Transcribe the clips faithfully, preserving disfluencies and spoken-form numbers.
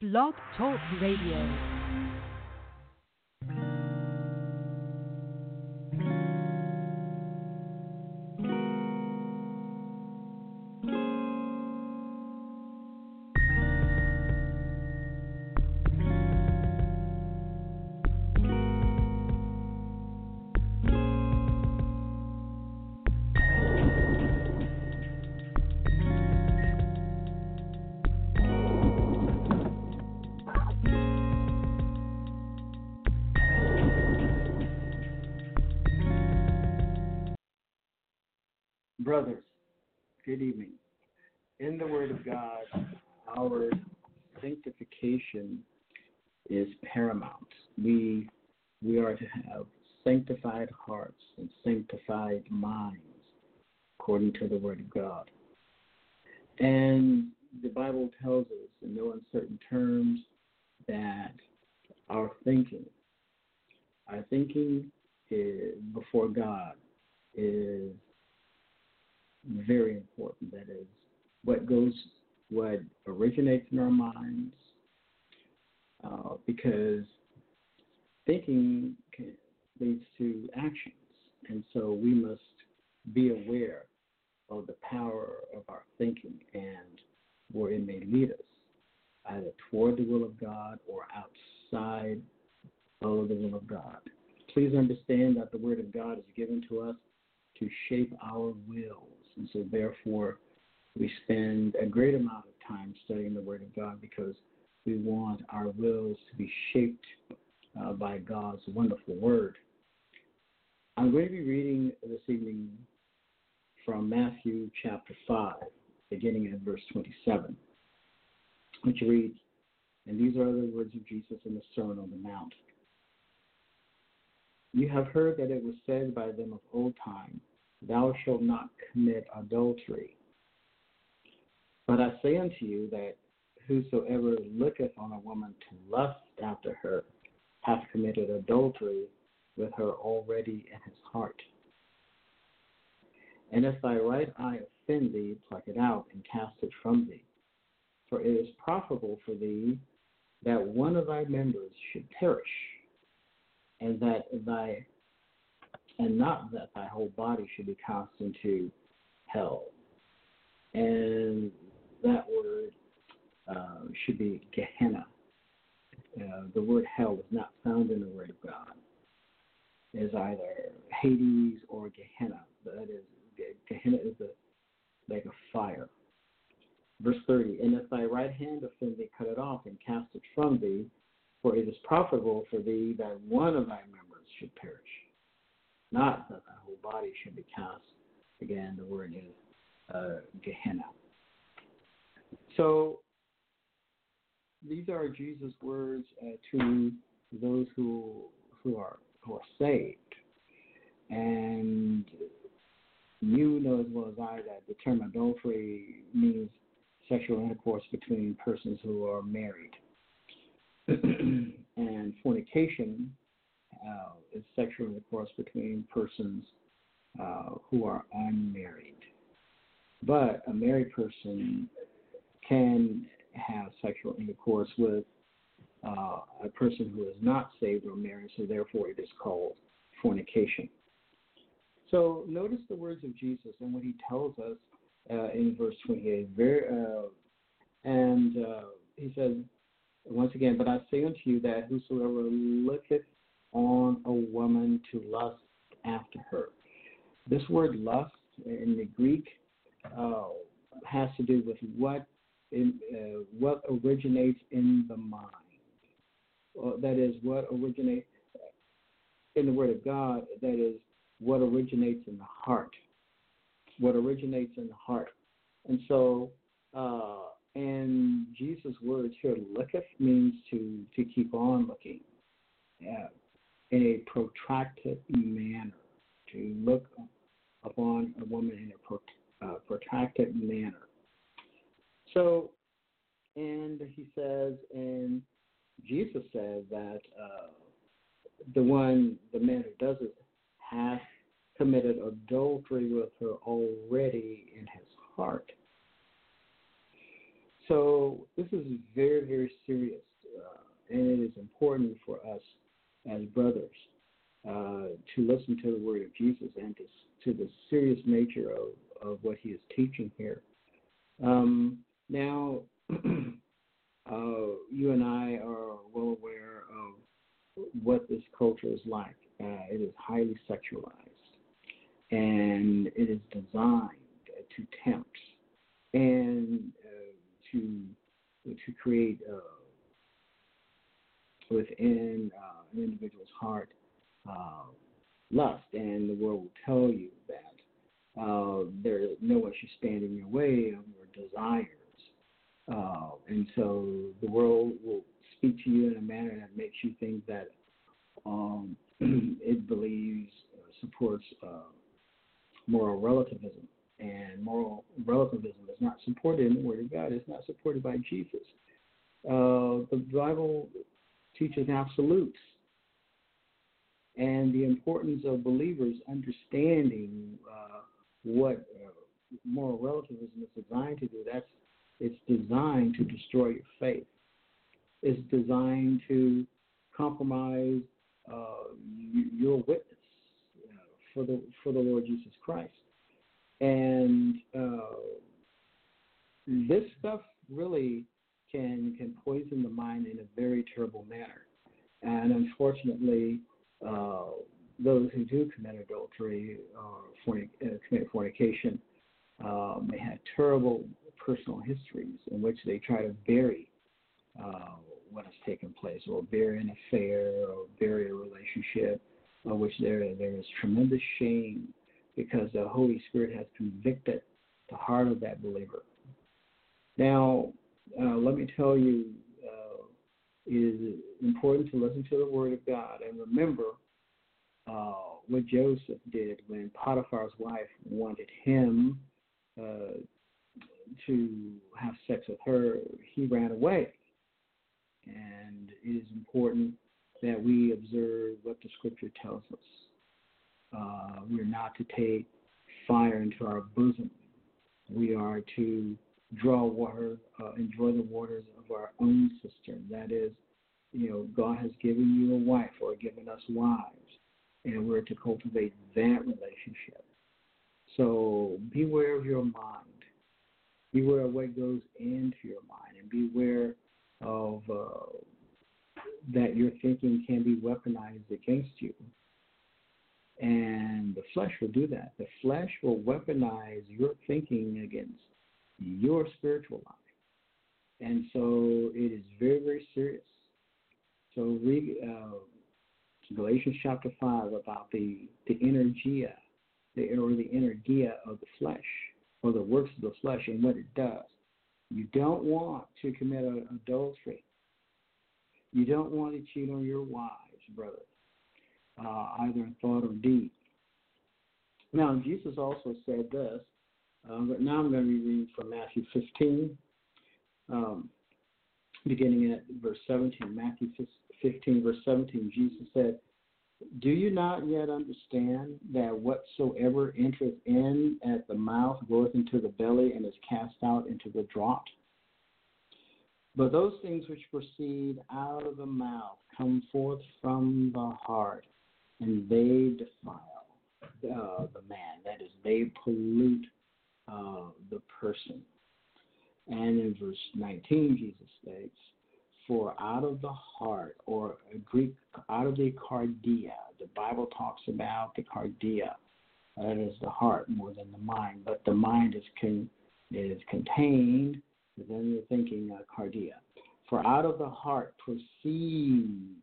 Blog Talk Radio. Brothers, good evening. In the Word of God, our sanctification is paramount. We we are to have sanctified hearts and sanctified minds, according to the Word of God. And the Bible tells us in no uncertain terms that our thinking, our thinking is, before God is very important. That is, what goes, what originates in our minds, uh, because thinking can, leads to actions, and so we must be aware of the power of our thinking and where it may lead us, either toward the will of God or outside of the will of God. Please understand that the Word of God is given to us to shape our will. And so, therefore, we spend a great amount of time studying the Word of God because we want our wills to be shaped uh, by God's wonderful Word. I'm going to be reading this evening from Matthew chapter five, beginning at verse twenty-seven, which reads, and these are the words of Jesus in the Sermon on the Mount. You have heard that it was said by them of old time, thou shalt not commit adultery. But I say unto you that whosoever looketh on a woman to lust after her hath committed adultery with her already in his heart. And if thy right eye offend thee, pluck it out and cast it from thee. For it is profitable for thee that one of thy members should perish, and that thy And not that thy whole body should be cast into hell. And that word uh, should be Gehenna. Uh, the word hell is not found in the Word of God. It is either Hades or Gehenna. That is, Gehenna is a, like a fire. Verse thirty, and if thy right hand offend thee, cut it off and cast it from thee, for it is profitable for thee that one of thy members should perish. Not that the whole body should be cast. Again, the word is uh, Gehenna. So these are Jesus' words uh, to those who who are who are saved. And you know as well as I that the term adultery means sexual intercourse between persons who are married, and fornication Uh, is sexual intercourse between persons uh, who are unmarried. But a married person can have sexual intercourse with uh, a person who is not saved or married, so therefore it is called fornication. So notice the words of Jesus and what he tells us uh, in verse twenty-eight. Very, uh, and uh, he says, once again, but I say unto you that whosoever looketh on a woman to lust after her. This word lust in the Greek uh, has to do with what in, uh, what originates in the mind. Uh, that is, what originates in the Word of God, that is, what originates in the heart. What originates in the heart. And so, uh, and Jesus' words here, looketh, means to, to keep on looking. Yeah. In a protracted manner, to look upon a woman in a pro, uh, protracted manner. So, and he says, and Jesus says that uh, the one, the man who does it, has committed adultery with her already in his heart. So this is very, very serious, uh, and it is important for us as brothers uh, to listen to the word of Jesus and to, to the serious nature of, of what he is teaching here. Um, now, uh, you and I are well aware of what this culture is like. Uh, it is highly sexualized, and it is designed to tempt and uh, to to create uh, within uh, an individual's heart uh, lust. And the world will tell you that uh, there no one should stand in your way of your desires. Uh, and so the world will speak to you in a manner that makes you think that um, it believes, uh, supports uh, moral relativism. And moral relativism is not supported in the Word of God. It's not supported by Jesus. Uh, the Bible teaches absolutes and the importance of believers understanding uh, what uh, moral relativism is designed to do. That's it's designed to destroy your faith. It's designed to compromise uh, your witness uh, for the for the Lord Jesus Christ. And uh, this stuff really can can poison the mind in a very terrible manner. And unfortunately, uh, those who do commit adultery or fornic- uh, commit fornication uh, may have terrible personal histories in which they try to bury uh, what has taken place, or bury an affair, or bury a relationship, uh, which there there is tremendous shame, because the Holy Spirit has convicted the heart of that believer. Now, uh, let me tell you, uh, it is important to listen to the Word of God and remember uh, what Joseph did when Potiphar's wife wanted him uh, to have sex with her. He ran away. And it is important that we observe what the Scripture tells us. Uh, we're not to take fire into our bosom. We are to draw water, uh, enjoy the waters of our own cistern. That is, you know, God has given you a wife or given us wives, and we're to cultivate that relationship. So beware of your mind. Beware of what goes into your mind, and beware of uh, that your thinking can be weaponized against you. And the flesh will do that. The flesh will weaponize your thinking against your spiritual life. And so it is very, very serious. So read uh, Galatians chapter five about the, the energia, the, or the energia of the flesh, or the works of the flesh and what it does. You don't want to commit a, adultery. You don't want to cheat on your wives, brother. Uh, either in thought or deed. Now, Jesus also said this, uh, but now I'm going to be reading from Matthew fifteen, um, beginning at verse seventeen. Matthew fifteen, verse seventeen, Jesus said, "Do you not yet understand that whatsoever entereth in at the mouth goeth into the belly and is cast out into the draught? But those things which proceed out of the mouth come forth from the heart, and they defile uh, the man." That is, they pollute uh, the person. And in verse nineteen, Jesus states, "For out of the heart," or Greek, out of the cardia. The Bible talks about the cardia. That is the heart more than the mind. But the mind is, con- is contained within the thinking, uh, cardia. "For out of the heart proceeds,"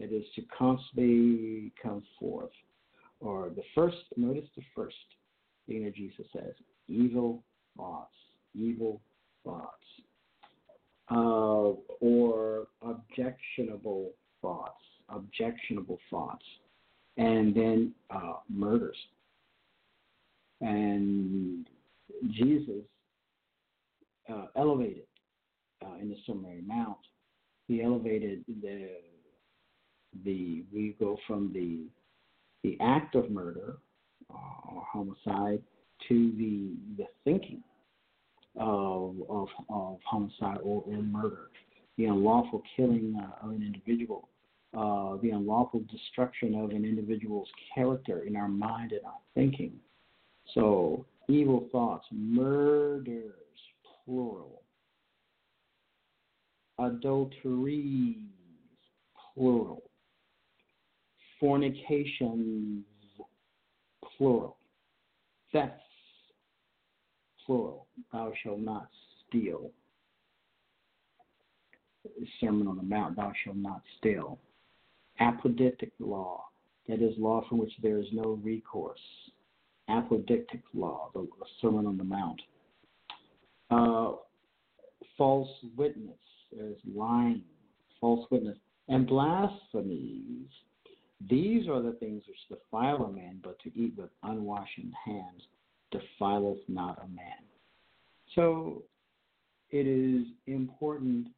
that is to constantly come forth, or the first, notice the first thing that Jesus says, evil thoughts, evil thoughts, uh, or objectionable thoughts, objectionable thoughts, and then uh, murders. And Jesus uh, elevated uh, in the Sermon on the Mount, he elevated the The we go from the the act of murder or homicide to the the thinking of of, of homicide or, or murder, the unlawful killing uh, of an individual, uh, the unlawful destruction of an individual's character in our mind and our thinking. So evil thoughts, murders, plural. Adulteries, plural. Fornications, plural. Thefts, plural. Thou shalt not steal. Sermon on the Mount, thou shalt not steal. Apodictic law, that is law from which there is no recourse. Apodictic law, the Sermon on the Mount. Uh, false witness, there's lying, false witness, and blasphemies. These are the things which defile a man, but to eat with unwashed hands defileth not a man. So it is important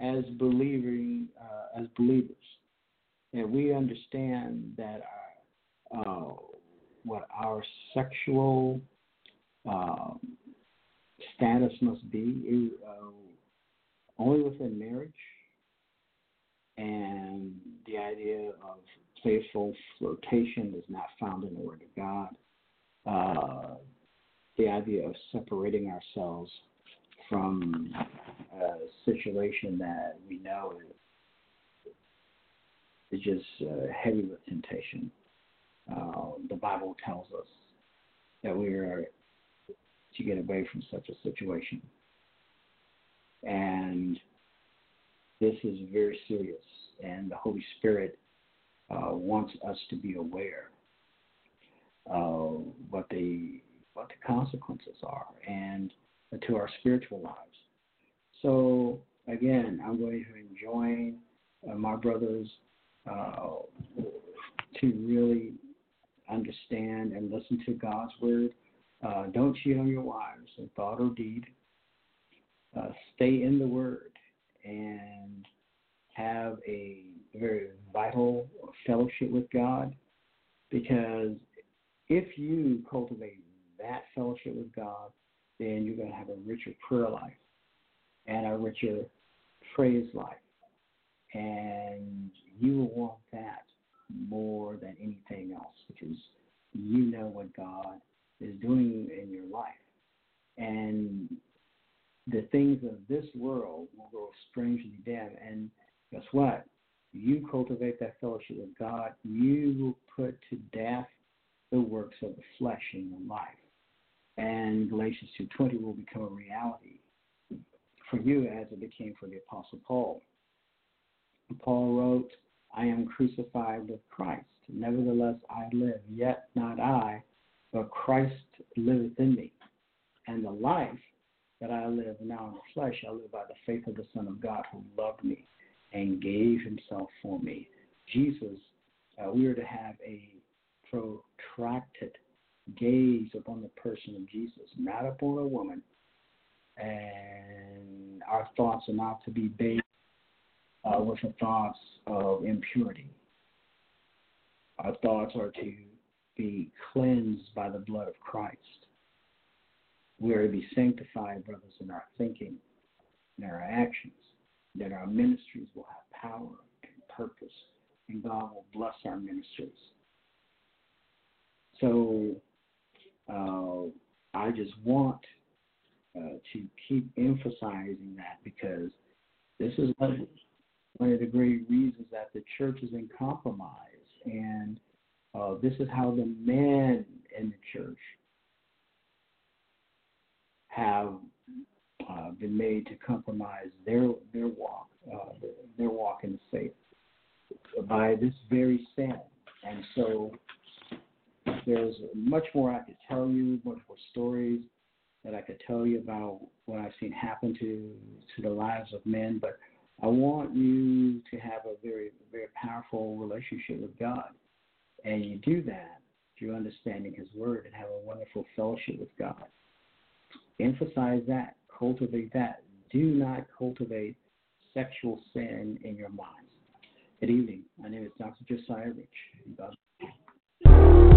as believing, uh, as believers, that we understand that our, uh, what our sexual uh, status must be is uh, only within marriage. And the idea of playful flirtation is not found in the Word of God. Uh, the idea of separating ourselves from a situation that we know is, is just uh, heavy with temptation. Uh, the Bible tells us that we are to get away from such a situation. And this is very serious, and the Holy Spirit uh, wants us to be aware of what the, what the consequences are and to our spiritual lives. So, again, I'm going to enjoin uh, my brothers uh, to really understand and listen to God's word. Uh, don't cheat on your wives in thought or deed. Uh, stay in the word and have a very vital fellowship with God, because if you cultivate that fellowship with God, then you're going to have a richer prayer life and a richer praise life, and you will want that more than anything else, because you know what God is doing in your life, and the things of this world will grow strangely dim. And guess what? You cultivate that fellowship with God, you will put to death the works of the flesh in your life. And Galatians two twenty will become a reality for you as it became for the Apostle Paul. Paul wrote, I am crucified with Christ. Nevertheless, I live, yet not I, but Christ liveth in me. And the life that I live now in the flesh, I live by the faith of the Son of God who loved me and gave himself for me. Jesus, uh, we are to have a protracted gaze upon the person of Jesus, not upon a woman. And our thoughts are not to be based uh, with the thoughts of impurity. Our thoughts are to be cleansed by the blood of Christ. We are to be sanctified, brothers, in our thinking and our actions, that our ministries will have power and purpose, and God will bless our ministries. So uh, I just want uh, to keep emphasizing that, because this is one of the great reasons that the church is in compromise, and uh, this is how the men in the church have uh, been made to compromise their their walk, uh, their, their walk in the faith by this very sin. And so there's much more I could tell you, much more stories that I could tell you about what I've seen happen to, to the lives of men, but I want you to have a very, very powerful relationship with God. And you do that through understanding his word and have a wonderful fellowship with God. Emphasize that. Cultivate that. Do not cultivate sexual sin in your minds. Good evening. My name is Doctor Josiah Rich.